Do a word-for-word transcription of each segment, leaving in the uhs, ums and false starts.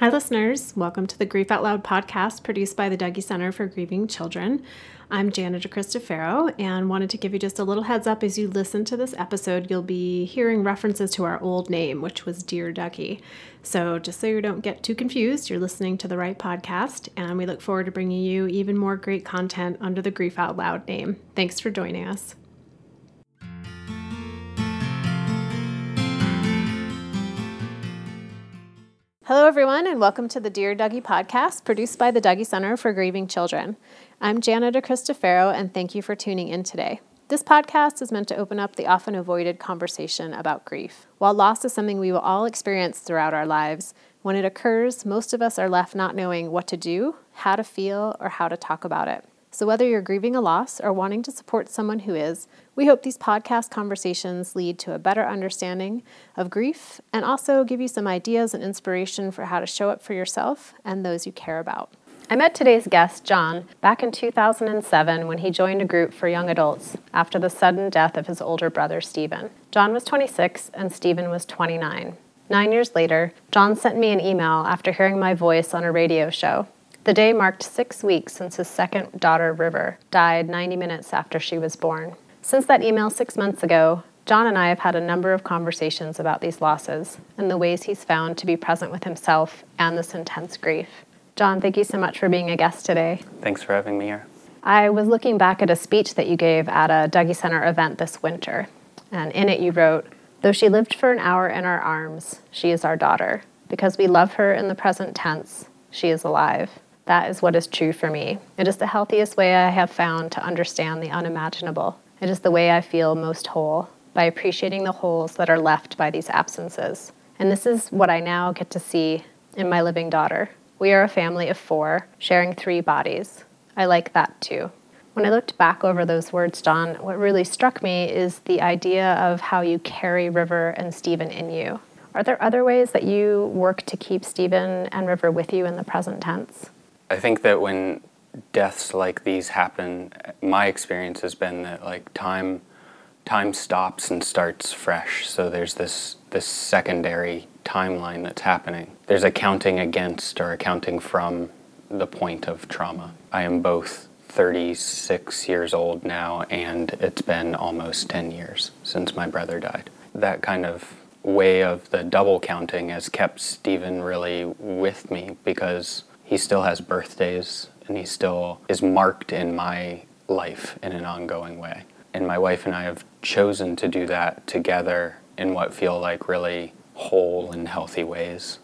Hi, listeners. Welcome to the Grief Out Loud podcast produced by the Dougy Center for Grieving Children. I'm Janita DeCristofaro and wanted to give you just a little heads up as you listen to this episode, you'll be hearing references to our old name, which was Dear Dougy. So just so you don't get too confused, you're listening to the right podcast, and we look forward to bringing you even more great content under the Grief Out Loud name. Thanks for joining us. Hello, everyone, and welcome to the Dear Dougy podcast produced by the Dougy Center for Grieving Children. I'm Janita DeCristofaro, and thank you for tuning in today. This podcast is meant to open up the often avoided conversation about grief. While loss is something we will all experience throughout our lives, when it occurs, most of us are left not knowing what to do, how to feel, or how to talk about it. So whether you're grieving a loss or wanting to support someone who is, we hope these podcast conversations lead to a better understanding of grief and also give you some ideas and inspiration for how to show up for yourself and those you care about. I met today's guest, John, back in two thousand seven when he joined a group for young adults after the sudden death of his older brother, Stephen. John was twenty-six and Stephen was twenty-nine. Nine years later, John sent me an email after hearing my voice on a radio show. The day marked six weeks since his second daughter, River, died ninety minutes after she was born. Since that email six months ago, John and I have had a number of conversations about these losses and the ways he's found to be present with himself and this intense grief. John, thank you so much for being a guest today. Thanks for having me here. I was looking back at a speech that you gave at a Dougy Center event this winter, and in it you wrote, "Though she lived for an hour in our arms, she is our daughter. Because we love her in the present tense, she is alive. That is what is true for me. It is the healthiest way I have found to understand the unimaginable. It is the way I feel most whole, by appreciating the holes that are left by these absences. And this is what I now get to see in my living daughter. We are a family of four, sharing three bodies. I like that too." When I looked back over those words, John, what really struck me is the idea of how you carry River and Stephen in you. Are there other ways that you work to keep Stephen and River with you in the present tense? I think that when deaths like these happen, my experience has been that like time time stops and starts fresh. So there's this this secondary timeline that's happening. There's a counting against or a counting from the point of trauma. I am both thirty-six years old now, and it's been almost ten years since my brother died. That kind of way of the double counting has kept Stephen really with me because he still has birthdays, and he still is marked in my life in an ongoing way. And my wife and I have chosen to do that together in what feel like really whole and healthy ways.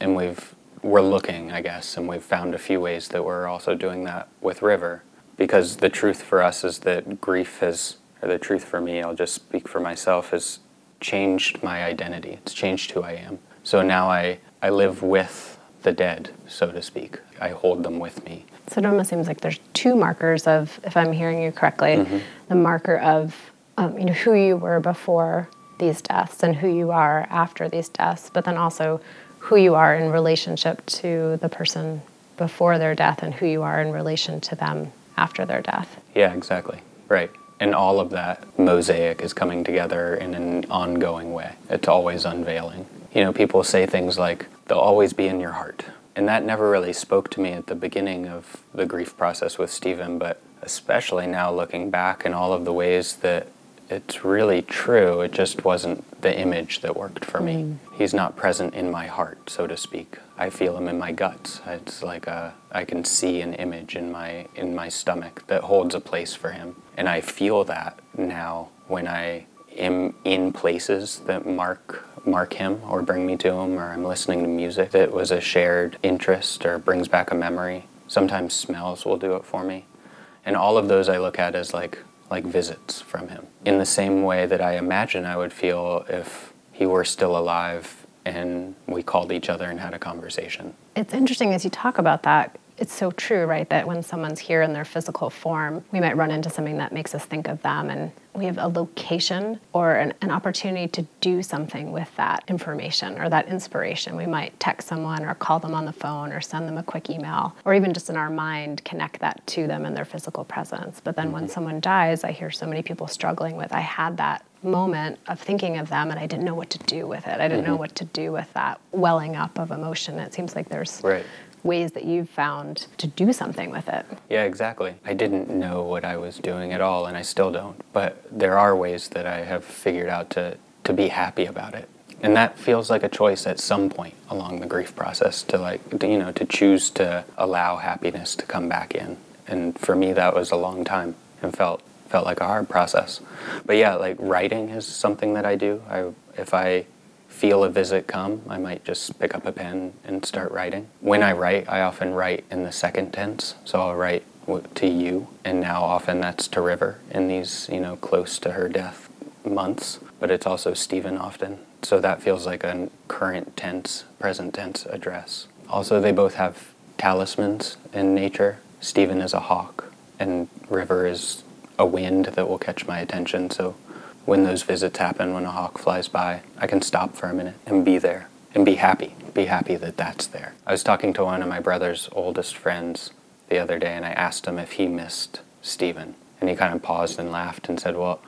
And we've, we're looking, I guess, and we've found a few ways that we're also doing that with River. Because the truth for us is that grief has, or the truth for me, I'll just speak for myself, has changed my identity. It's changed who I am. So now I, I live with the dead, so to speak. I hold them with me. So it almost seems like there's two markers of, if I'm hearing you correctly, mm-hmm. the marker of um, you know, who you were before these deaths and who you are after these deaths, but then also who you are in relationship to the person before their death and who you are in relation to them after their death. Yeah, exactly. Right. And all of that mosaic is coming together in an ongoing way. It's always unveiling. You know, people say things like, "They'll always be in your heart." And that never really spoke to me at the beginning of the grief process with Stephen, but especially now looking back and all of the ways that it's really true, it just wasn't the image that worked for me. Mm. He's not present in my heart, so to speak. I feel him in my guts. It's like a, I can see an image in my in my stomach that holds a place for him. And I feel that now when I am in places that mark mark him or bring me to him, or I'm listening to music that was a shared interest or brings back a memory. Sometimes smells will do it for me. And all of those I look at as like like visits from him. In the same way that I imagine I would feel if he were still alive and we called each other and had a conversation. It's interesting as you talk about that, it's so true, right, that when someone's here in their physical form, we might run into something that makes us think of them, and we have a location or an, an opportunity to do something with that information or that inspiration. We might text someone or call them on the phone or send them a quick email, or even just in our mind connect that to them and their physical presence. But then when someone dies, I hear so many people struggling with, I had that moment of thinking of them, and I didn't know what to do with it. I didn't mm-hmm. know what to do with that welling up of emotion. It seems like there's right. ways that you've found to do something with it. Yeah, exactly. I didn't know what I was doing at all, and I still don't. But there are ways that I have figured out to, to be happy about it. And that feels like a choice at some point along the grief process to, like, you know, to choose to allow happiness to come back in. And for me, that was a long time and felt felt like a hard process. But yeah, like writing is something that I do. I, if I feel a visit come, I might just pick up a pen and start writing. When I write, I often write in the second tense. So I'll write to you, and now often that's to River in these, you know, close to her death months. But it's also Stephen often. So that feels like a current tense, present tense address. Also, they both have talismans in nature. Stephen is a hawk, and River is a wind that will catch my attention. So when those visits happen, when a hawk flies by, I can stop for a minute and be there and be happy, be happy that that's there. I was talking to one of my brother's oldest friends the other day, and I asked him if he missed Stephen. And he kind of paused and laughed and said, well,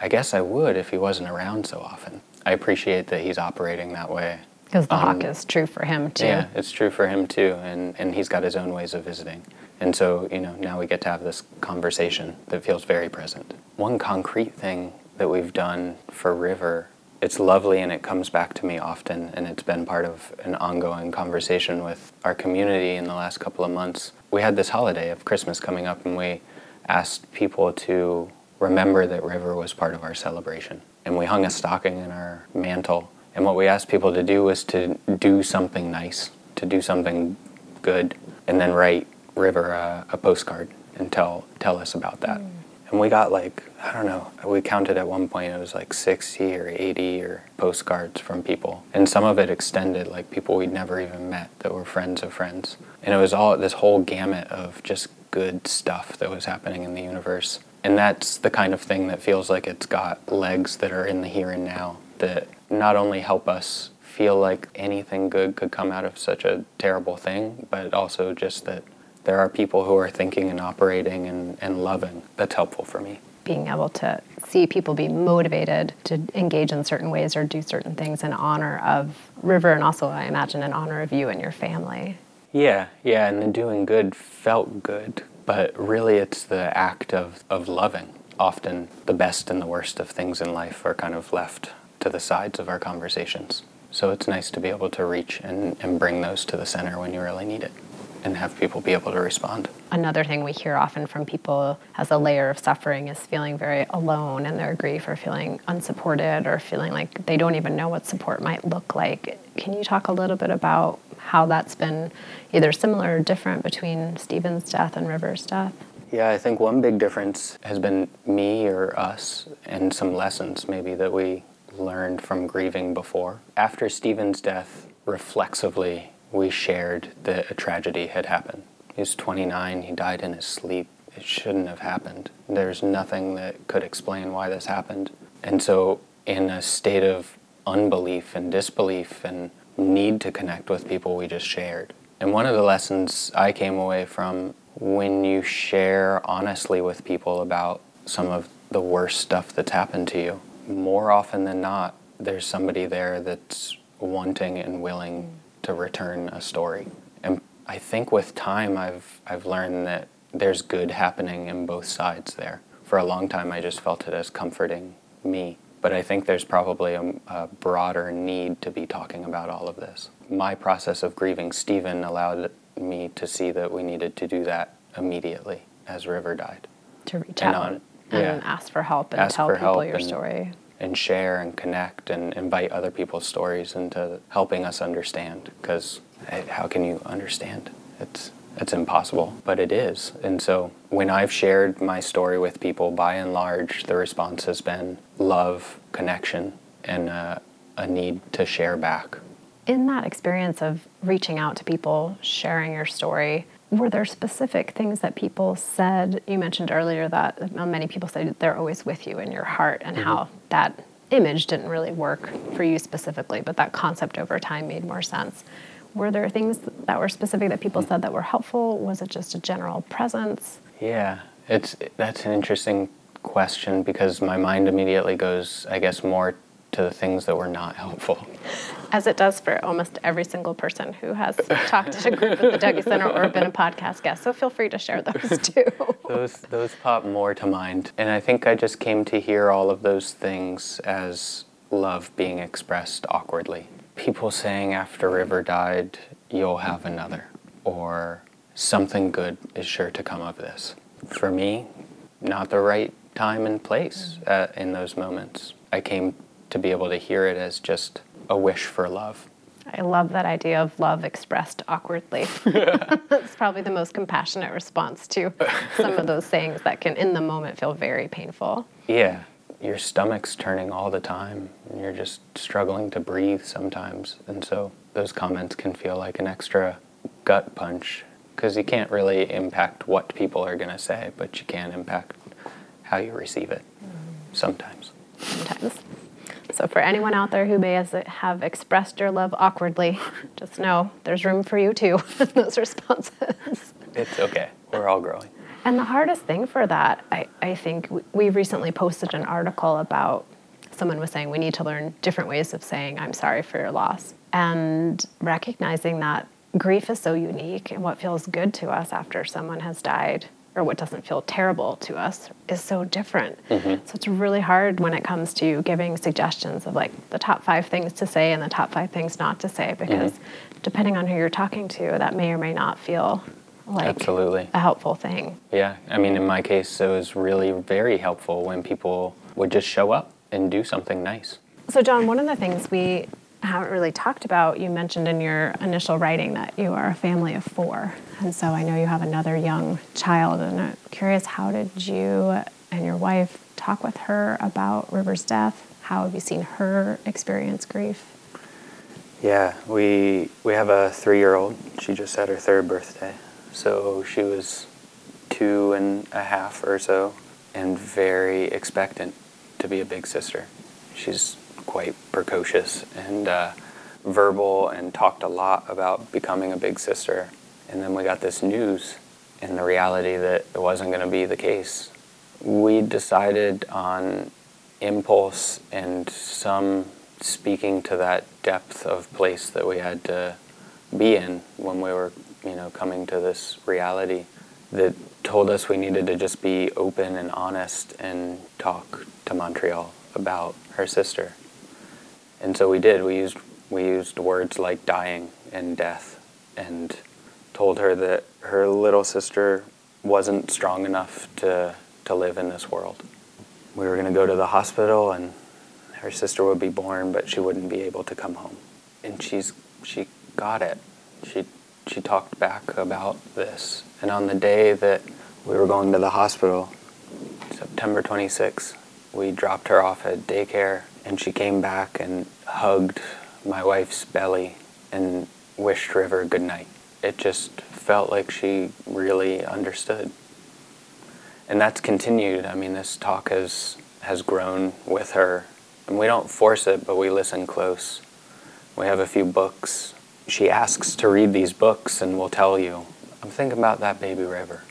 I guess I would if he wasn't around so often. I appreciate that he's operating that way. Because the um, hawk is true for him, too. Yeah, it's true for him, too, and, and he's got his own ways of visiting. And so, you know, now we get to have this conversation that feels very present. One concrete thing that we've done for River, it's lovely and it comes back to me often, and it's been part of an ongoing conversation with our community in the last couple of months. We had this holiday of Christmas coming up, and we asked people to remember that River was part of our celebration. And we hung a stocking in our mantle. And what we asked people to do was to do something nice, to do something good, and then write River a, a postcard and tell tell us about that. Mm. And we got like, I don't know, we counted at one point, it was like sixty or eighty or postcards from people. And some of it extended, like people we'd never even met that were friends of friends. And it was all this whole gamut of just good stuff that was happening in the universe. And that's the kind of thing that feels like it's got legs that are in the here and now, that not only help us feel like anything good could come out of such a terrible thing, but also just that there are people who are thinking and operating and, and loving. That's helpful for me. Being able to see people be motivated to engage in certain ways or do certain things in honor of River, and also, I imagine, in honor of you and your family. Yeah, yeah, and the doing good felt good. But really, it's the act of, of loving. Often the best and the worst of things in life are kind of left to the sides of our conversations. So it's nice to be able to reach and, and bring those to the center when you really need it and have people be able to respond. Another thing we hear often from people as a layer of suffering is feeling very alone in their grief, or feeling unsupported, or feeling like they don't even know what support might look like. Can you talk a little bit about how that's been either similar or different between Stephen's death and River's death? Yeah, I think one big difference has been me or us and some lessons maybe that we learned from grieving before. After Stephen's death, reflexively, we shared that a tragedy had happened. He was twenty-nine, he died in his sleep. It shouldn't have happened. There's nothing that could explain why this happened. And so in a state of unbelief and disbelief and need to connect with people, we just shared. And one of the lessons I came away from, when you share honestly with people about some of the worst stuff that's happened to you, more often than not, there's somebody there that's wanting and willing to return a story. And I think with time, I've I've learned that there's good happening in both sides there. For a long time, I just felt it as comforting me. But I think there's probably a, a broader need to be talking about all of this. My process of grieving Stephen allowed me to see that we needed to do that immediately as River died. To reach and out on, and yeah. ask for help and ask tell people your and, story. And share and connect and invite other people's stories into helping us understand. Because how can you understand? It's it's impossible, but it is. And so when I've shared my story with people, by and large, the response has been love, connection, and uh, a need to share back. In that experience of reaching out to people, sharing your story, were there specific things that people said? You mentioned earlier that many people said they're always with you in your heart, and mm-hmm. how that image didn't really work for you specifically, but that concept over time made more sense. Were there things that were specific that people said that were helpful? Was it just a general presence? Yeah, it's that's an interesting question because my mind immediately goes, I guess, more to the things that were not helpful. As it does for almost every single person who has talked to a group at the Dougy Center or been a podcast guest, so feel free to share those too. Those those pop more to mind. And I think I just came to hear all of those things as love being expressed awkwardly. People saying after River died, you'll have another, or something good is sure to come of this. For me, not the right time and place uh, in those moments. I came to be able to hear it as just a wish for love. I love that idea of love expressed awkwardly. That's probably the most compassionate response to some of those sayings that can, in the moment, feel very painful. Yeah. Your stomach's turning all the time, and you're just struggling to breathe sometimes. And so those comments can feel like an extra gut punch, because you can't really impact what people are going to say, but you can impact how you receive it sometimes. Sometimes. So for anyone out there who may have expressed your love awkwardly, just know there's room for you too in those responses. It's okay. We're all growing. And the hardest thing for that, I, I think, we recently posted an article about someone was saying we need to learn different ways of saying I'm sorry for your loss, and recognizing that grief is so unique, and what feels good to us after someone has died, or what doesn't feel terrible to us, is so different. Mm-hmm. So it's really hard when it comes to giving suggestions of like the top five things to say and the top five things not to say, because mm-hmm. depending on who you're talking to, that may or may not feel like Absolutely. A helpful thing. Yeah, I mean, in my case, it was really very helpful when people would just show up and do something nice. So John, one of the things we haven't really talked about, you mentioned in your initial writing that you are a family of four, and so I know you have another young child, and I'm curious, how did you and your wife talk with her about River's death? How have you seen her experience grief? Yeah, we we have a three-year-old. She just had her third birthday, so she was two and a half or so, and very expectant to be a big sister. She's quite precocious and uh, verbal, and talked a lot about becoming a big sister. And then we got this news and the reality that it wasn't going to be the case. We decided on impulse and some speaking to that depth of place that we had to be in when we were, you know, coming to this reality, that told us we needed to just be open and honest and talk to Montreal about her sister. And so we did. We used we used words like dying and death, and told her that her little sister wasn't strong enough to, to live in this world. We were going to go to the hospital, and her sister would be born, but she wouldn't be able to come home. And she's she got it. She she talked back about this. And on the day that we were going to the hospital, September twenty-sixth, we dropped her off at daycare. And she came back and hugged my wife's belly and wished River good night. It just felt like she really understood. And that's continued. I mean, this talk has, has grown with her. And we don't force it, but we listen close. We have a few books. She asks to read these books and we'll tell you, I'm thinking about that baby River.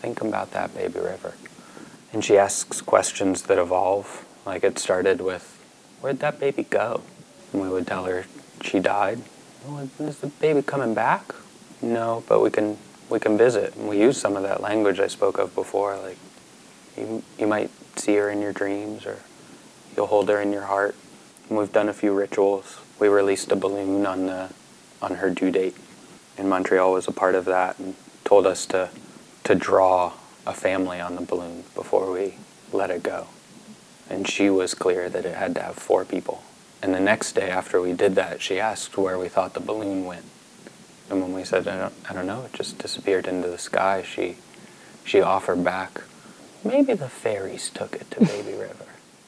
Think about that baby River. And she asks questions that evolve. Like, it started with, where'd that baby go? And we would tell her she died. Well, is the baby coming back? No, but we can we can visit. And we use some of that language I spoke of before, like, you, you might see her in your dreams, or you'll hold her in your heart. And we've done a few rituals. We released a balloon on the on her due date, and Montreal was a part of that, and told us to to draw a family on the balloon before we let it go. And she was clear that it had to have four people. And the next day after we did that, she asked where we thought the balloon went. And when we said, I don't, I don't know, it just disappeared into the sky, she she offered back, maybe the fairies took it to baby River.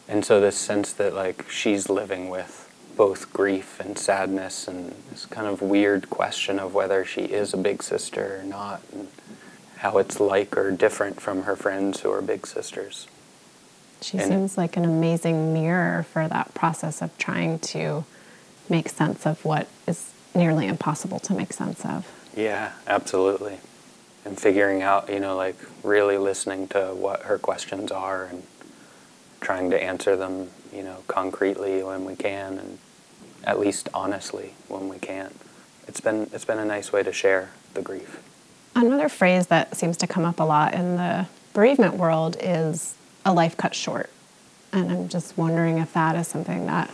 And so this sense that, like, she's living with both grief and sadness, and this kind of weird question of whether she is a big sister or not, and how it's like or different from her friends who are big sisters. She and seems like an amazing mirror for that process of trying to make sense of what is nearly impossible to make sense of. Yeah, absolutely. and figuring out, you know, like really listening to what her questions are and trying to answer them, you know, concretely when we can, and at least honestly when we can. It's been it's been a nice way to share the grief. Another phrase that seems to come up a lot in the bereavement world is a life cut short. And I'm just wondering if that is something that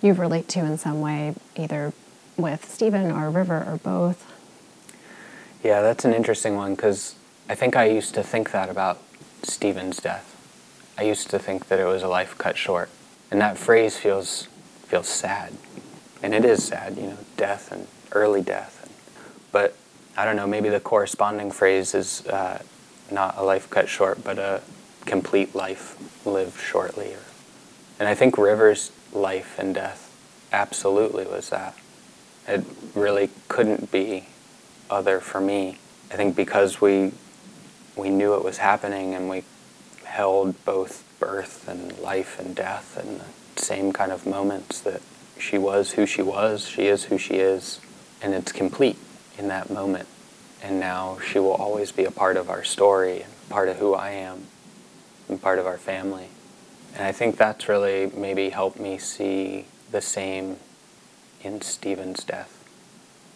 you relate to in some way, either with Stephen or River or both. Yeah, that's an interesting one, because I think I used to think that about Stephen's death. I used to think that it was a life cut short. And that phrase feels feels sad. And it is sad, you know, death and early death. And, but I don't know, maybe the corresponding phrase is uh, not a life cut short, but a complete life lived shortly. And I think River's life and death absolutely was that. It really couldn't be other for me. I think because we we knew it was happening and we held both birth and life and death in the same kind of moments, that she was who she was, she is who she is, and it's complete in that moment. And now she will always be a part of our story, part of who I am, and part of our family. And I think that's really maybe helped me see the same in Stephen's death,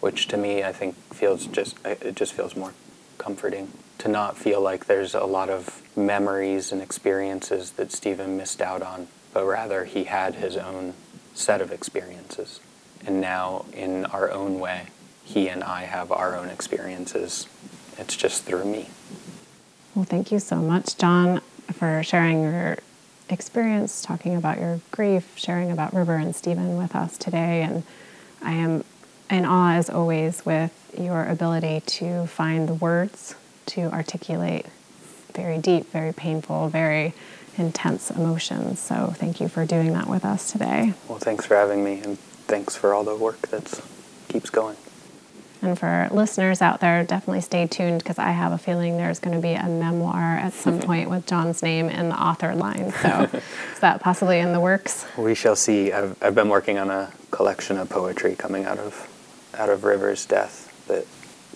which to me I think feels just, it just feels more comforting. To not feel like there's a lot of memories and experiences that Stephen missed out on, but rather he had his own set of experiences. And now, in our own way, he and I have our own experiences. It's just through me. Well, thank you so much, John, for sharing your experience, talking about your grief, sharing about River and Stephen with us today. And I am in awe, as always, with your ability to find the words to articulate very deep, very painful, very intense emotions. So thank you for doing that with us today. Well, thanks for having me, and thanks for all the work that keeps going. And for listeners out there, definitely stay tuned, because I have a feeling there's going to be a memoir at some point with John's name in the author line. So is that possibly in the works? We shall see. I've, I've been working on a collection of poetry coming out of out of River's death that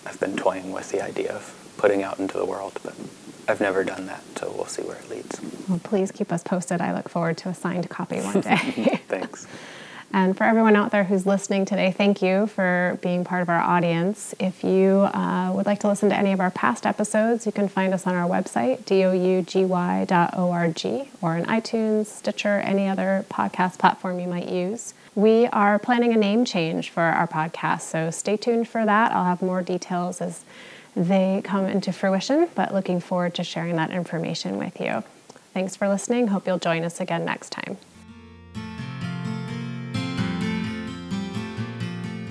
I've been toying with the idea of putting out into the world, but I've never done that, so we'll see where it leads. Well, please keep us posted. I look forward to a signed copy one day. Thanks. And for everyone out there who's listening today, thank you for being part of our audience. If you uh, would like to listen to any of our past episodes, you can find us on our website, dougy dot org, or on iTunes, Stitcher, any other podcast platform you might use. We are planning a name change for our podcast, so stay tuned for that. I'll have more details as they come into fruition, but looking forward to sharing that information with you. Thanks for listening. Hope you'll join us again next time.